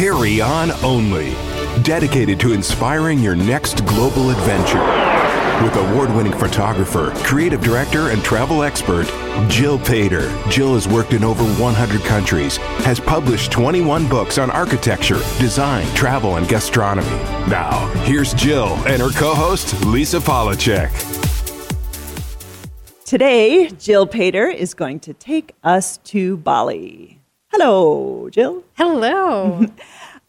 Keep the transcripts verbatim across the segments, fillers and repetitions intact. Carry On Only, dedicated to inspiring your next global adventure. With award-winning photographer, creative director, and travel expert, Jill Pater. Jill has worked in over one hundred countries, has published twenty-one books on architecture, design, travel, and gastronomy. Now, here's Jill and her co-host, Lisa Palachek. Today, Jill Pater is going to take us to Bali. Hello, Jill. Hello.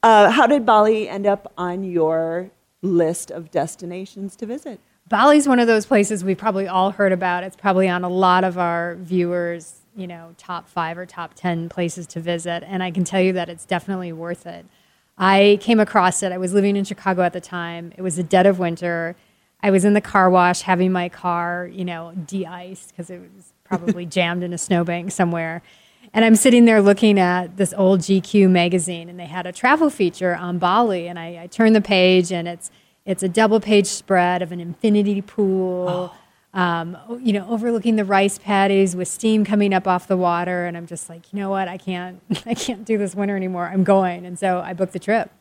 uh, how did Bali end up on your list of destinations to visit? Bali's one of those places we've probably all heard about. It's probably on a lot of our viewers, you know, top five or top ten places to visit. And I can tell you that it's definitely worth it. I came across it. I was living in Chicago at the time. It was the dead of winter. I was in the car wash having my car, you know, de-iced because it was probably jammed in a snowbank somewhere. And I'm sitting there looking at this old G Q magazine, and they had a travel feature on Bali. And I, I turned the page, and it's It's a double-page spread of an infinity pool, oh. um, you know, overlooking the rice paddies with steam coming up off the water. And I'm just like, you know what? I can't, I can't do this winter anymore. I'm going. And so I booked the trip.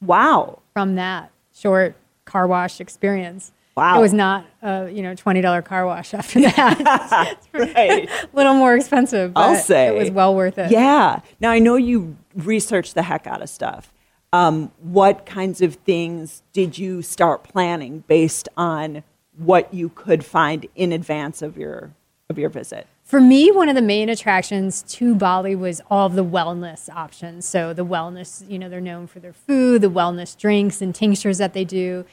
Wow. From that short car wash experience. Wow. It was not a, you know, twenty dollars car wash after that. Right. A little more expensive. But I'll say. It was well worth it. Yeah. Now, I know you researched the heck out of stuff. Um, what kinds of things did you start planning based on what you could find in advance of your of your visit? For me, one of the main attractions to Bali was all of the wellness options. So the wellness, you know, they're known for their food, the wellness drinks and tinctures that they do.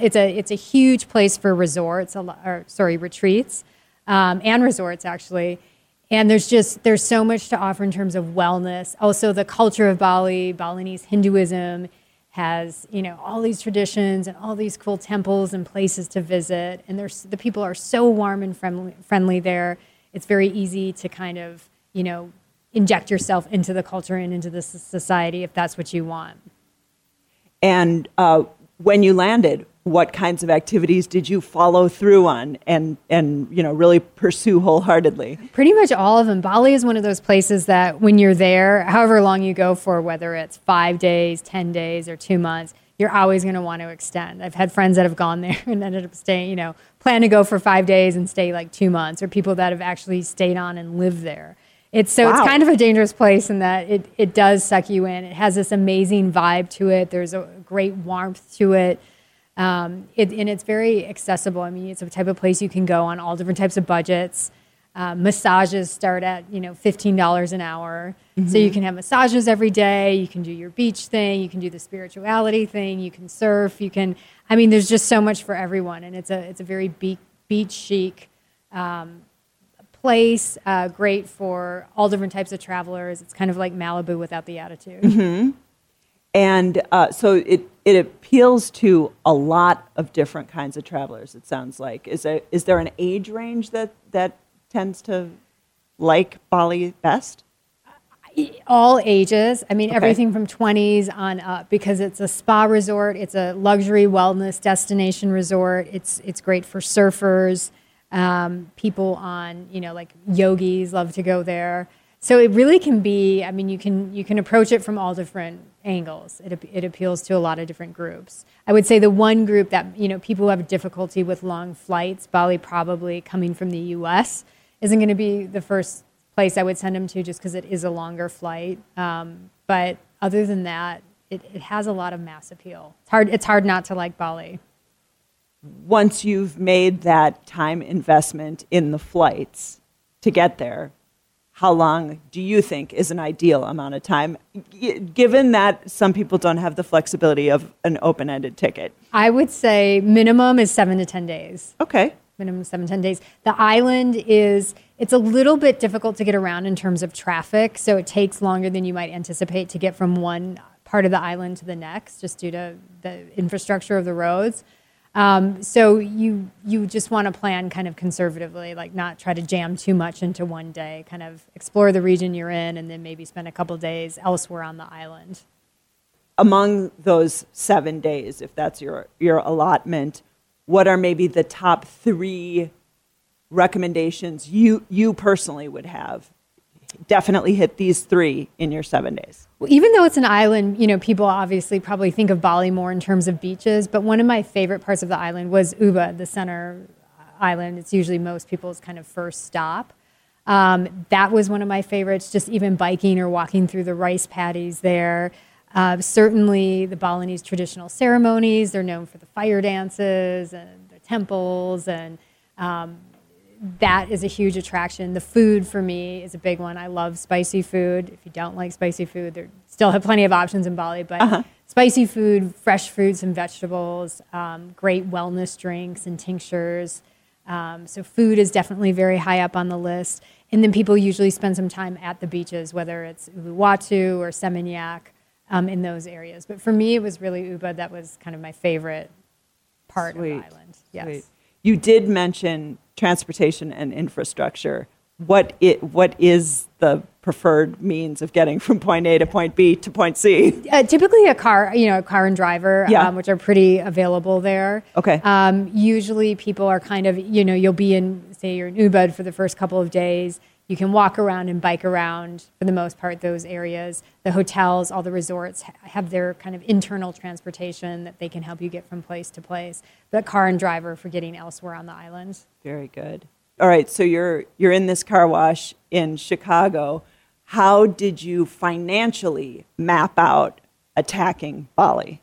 It's a it's a huge place for resorts, or sorry, retreats um, and resorts actually. And there's just, there's so much to offer in terms of wellness. Also, the culture of Bali, Balinese Hinduism has, you know, all these traditions and all these cool temples and places to visit. And there's, the people are so warm and friendly, friendly there. It's very easy to kind of, you know, inject yourself into the culture and into the society if that's what you want. And uh, when you landed, what kinds of activities did you follow through on and, and you know, really pursue wholeheartedly? Pretty much all of them. Bali is one of those places that when you're there, however long you go for, whether it's five days, ten days, or two months, you're always going to want to extend. I've had friends that have gone there and ended up staying, you know, plan to go for five days and stay like two months, or people that have actually stayed on and lived there. It's so wow. It's kind of a dangerous place in that it, it does suck you in. It has this amazing vibe to it. There's a great warmth to it. Um, it, and it's very accessible. I mean, it's a type of place you can go on all different types of budgets. Uh, massages start at, you know, fifteen dollars an hour. Mm-hmm. So you can have massages every day. You can do your beach thing. You can do the spirituality thing. You can surf. You can, I mean, there's just so much for everyone. And it's a, it's a very beach, beach chic um, place, uh, great for all different types of travelers. It's kind of like Malibu without the attitude. Mm-hmm. And uh, so it, it appeals to a lot of different kinds of travelers, it sounds like. Is there, is there an age range that, that tends to like Bali best? All ages. I mean, okay. Everything from twenties on up, because it's a spa resort. It's a luxury wellness destination resort. It's it's great for surfers. Um, people on, you know, like yogis love to go there. So it really can be, I mean, you can you can approach it from all different angles. It it appeals to a lot of different groups. I would say the one group that, you know, people who have difficulty with long flights, Bali probably coming from the U S isn't going to be the first place I would send them to just because it is a longer flight. Um, but other than that, it, it has a lot of mass appeal. It's hard, it's hard not to like Bali. Once you've made that time investment in the flights to get there, how long do you think is an ideal amount of time, given that some people don't have the flexibility of an open-ended ticket? I would say minimum is seven to ten days. Okay. Minimum seven to ten days. The island is, it's a little bit difficult to get around in terms of traffic, so it takes longer than you might anticipate to get from one part of the island to the next, just due to the infrastructure of the roads. Um, so you you just want to plan kind of conservatively, like not try to jam too much into one day, kind of explore the region you're in and then maybe spend a couple days elsewhere on the island. Among those seven days, if that's your, your allotment, what are maybe the top three recommendations you, you personally would have definitely hit these three in your seven days. Well, even though it's an island, you know, people obviously probably think of Bali more in terms of beaches, but one of my favorite parts of the island was Ubud, the center island. It's usually most people's kind of first stop. Um, that was one of my favorites, just even biking or walking through the rice paddies there. Uh, certainly the Balinese traditional ceremonies, they're known for the fire dances and the temples, and um, that is a huge attraction. The food for me is a big one. I love spicy food. If you don't like spicy food, there still have plenty of options in Bali, but uh-huh. spicy food, fresh fruits and vegetables, um, great wellness drinks and tinctures. Um, so food is definitely very high up on the list. And then people usually spend some time at the beaches, whether it's Uluwatu or Seminyak, um, in those areas. But for me, it was really Ubud. That was kind of my favorite part Sweet. Of the island. Yes. Sweet. You did mention transportation and infrastructure. What it, what is the preferred means of getting from point A to point B to point C? Uh, typically a car, you know, a car and driver, yeah. um, which are pretty available there. Okay. Um, usually people are kind of, you know, you'll be in, say you're in Ubud for the first couple of days. You can walk around and bike around, for the most part, those areas. The hotels, all the resorts ha- have their kind of internal transportation that they can help you get from place to place. But a car and driver for getting elsewhere on the island. Very good. All right, so you're you're in this car wash in Chicago. How did you financially map out attacking Bali?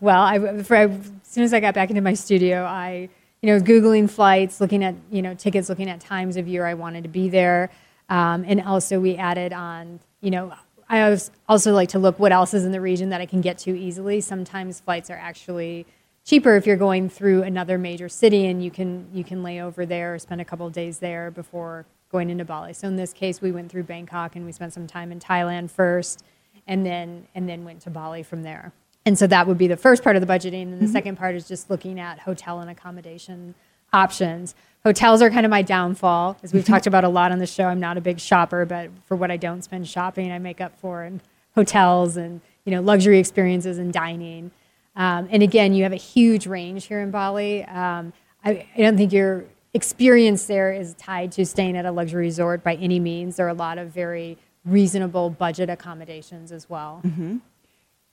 Well, I, for, I, as soon as I got back into my studio, I you know Googling flights, looking at you know tickets, looking at times of year I wanted to be there, um, and also we added on you know I was also like to look what else is in the region that I can get to easily. Sometimes flights are actually cheaper if you're going through another major city, and you can you can lay over there or spend a couple of days there before going into Bali. So in this case, we went through Bangkok and we spent some time in Thailand first, and then and then went to Bali from there. And so that would be the first part of the budgeting, and the mm-hmm. second part is just looking at hotel and accommodation options. Hotels are kind of my downfall, as we've talked about a lot on the show. I'm not a big shopper, but for what I don't spend shopping, I make up for in hotels and you know luxury experiences and dining. Um, and again, you have a huge range here in Bali. Um, I, I don't think your experience there is tied to staying at a luxury resort by any means. There are a lot of very reasonable budget accommodations as well. Mm-hmm.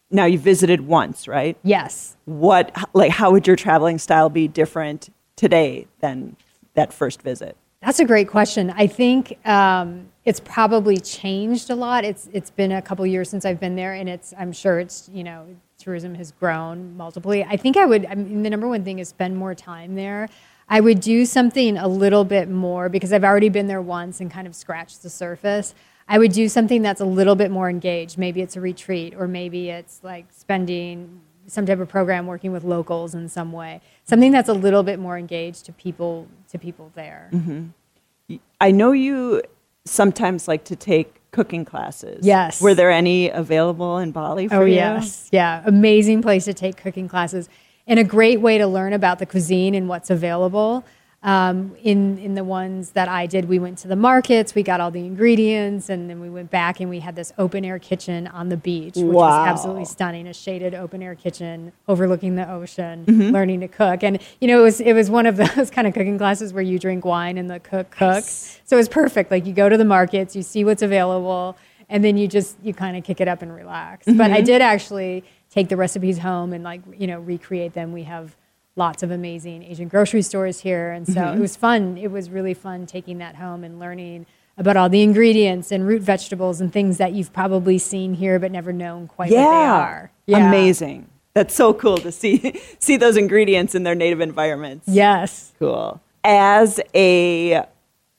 Now, you visited once, right? Yes. What, like, how would your traveling style be different today than that first visit? That's a great question. I think um, it's probably changed a lot. It's it's been a couple years since I've been there, and it's I'm sure it's you know. tourism has grown multiply. I think I would, I mean, the number one thing is spend more time there. I would do something a little bit more, because I've already been there once and kind of scratched the surface. I would do something that's a little bit more engaged. Maybe it's a retreat, or maybe it's like spending some type of program working with locals in some way. Something that's a little bit more engaged to people, to people there. Mm-hmm. I know you sometimes like to take cooking classes. Yes. Were there any available in Bali for you? Oh, yes. You? Yeah. Amazing place to take cooking classes, and a great way to learn about the cuisine and what's available. Um, in, in the ones that I did, we went to the markets, we got all the ingredients, and then we went back and we had this open air kitchen on the beach, which wow. was absolutely stunning, a shaded open air kitchen overlooking the ocean, mm-hmm. learning to cook. And, you know, it was, it was one of those kind of cooking classes where you drink wine and the cook cooks. Nice. So it was perfect. Like, you go to the markets, you see what's available, and then you just, you kind of kick it up and relax. Mm-hmm. But I did actually take the recipes home and, like, you know, recreate them. We have lots of amazing Asian grocery stores here. And so mm-hmm. it was fun. It was really fun taking that home and learning about all the ingredients and root vegetables and things that you've probably seen here but never known quite yeah. what they are. Yeah. Amazing. That's so cool to see see those ingredients in their native environments. Yes. Cool. As a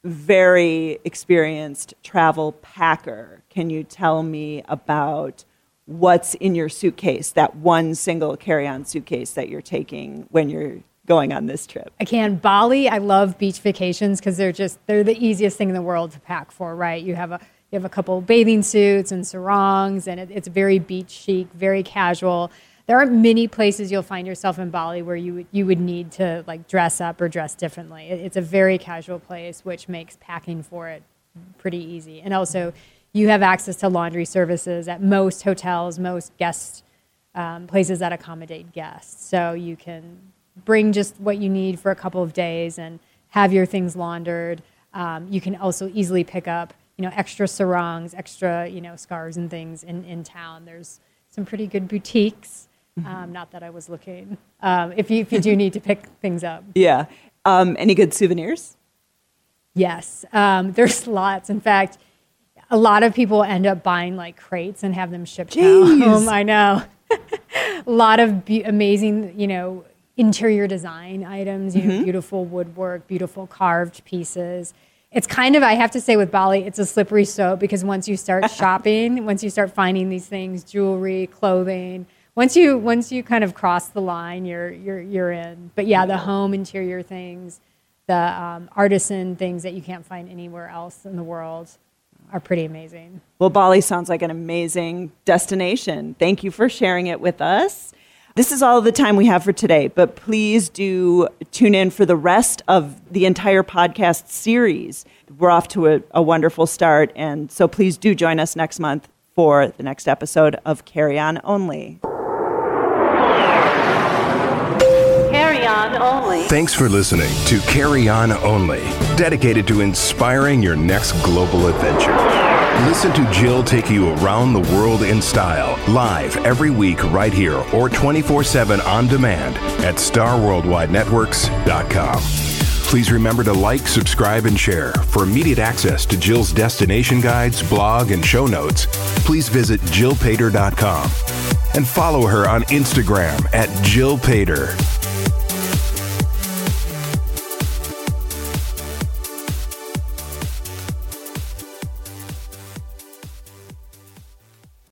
very experienced travel packer, can you tell me about what's in your suitcase, that one single carry-on suitcase that you're taking when you're going on this trip? I can. Bali, I love beach vacations because they're just, they're the easiest thing in the world to pack for, right? You have a you have a couple bathing suits and sarongs, and it, it's very beach chic, very casual. There aren't many places you'll find yourself in Bali where you, you would need to, like, dress up or dress differently. It, it's a very casual place, which makes packing for it pretty easy. And also, you have access to laundry services at most hotels, most guest um, places that accommodate guests. So you can bring just what you need for a couple of days and have your things laundered. Um, you can also easily pick up, you know, extra sarongs, extra, you know, scarves and things in, in town. There's some pretty good boutiques. Mm-hmm. Um, not that I was looking. Um, if you if you do need to pick things up. Yeah. Um, any good souvenirs? Yes. Um, there's lots. In fact, a lot of people end up buying like crates and have them shipped Jeez. home. I know. A lot of be- amazing, you know, interior design items, you mm-hmm. know, beautiful woodwork, beautiful carved pieces. It's kind of, I have to say with Bali, it's a slippery slope because once you start shopping, once you start finding these things, jewelry, clothing, once you once you kind of cross the line, you're you're you're in. But yeah, the home interior things, the um, artisan things that you can't find anywhere else in the world are pretty amazing. Well, Bali sounds like an amazing destination. Thank you for sharing it with us. This is all the time we have for today, but please do tune in for the rest of the entire podcast series. We're off to a, a wonderful start, and so please do join us next month for the next episode of Carry On Only. Carry On Only. Thanks for listening to Carry On Only, dedicated to inspiring your next global adventure. Listen to Jill take you around the world in style, live every week right here or twenty-four seven on demand at star worldwide networks dot com. Please remember to like, subscribe, and share. For immediate access to Jill's destination guides, blog, and show notes, please visit Jill Pater dot com. And follow her on Instagram at Jill Pater.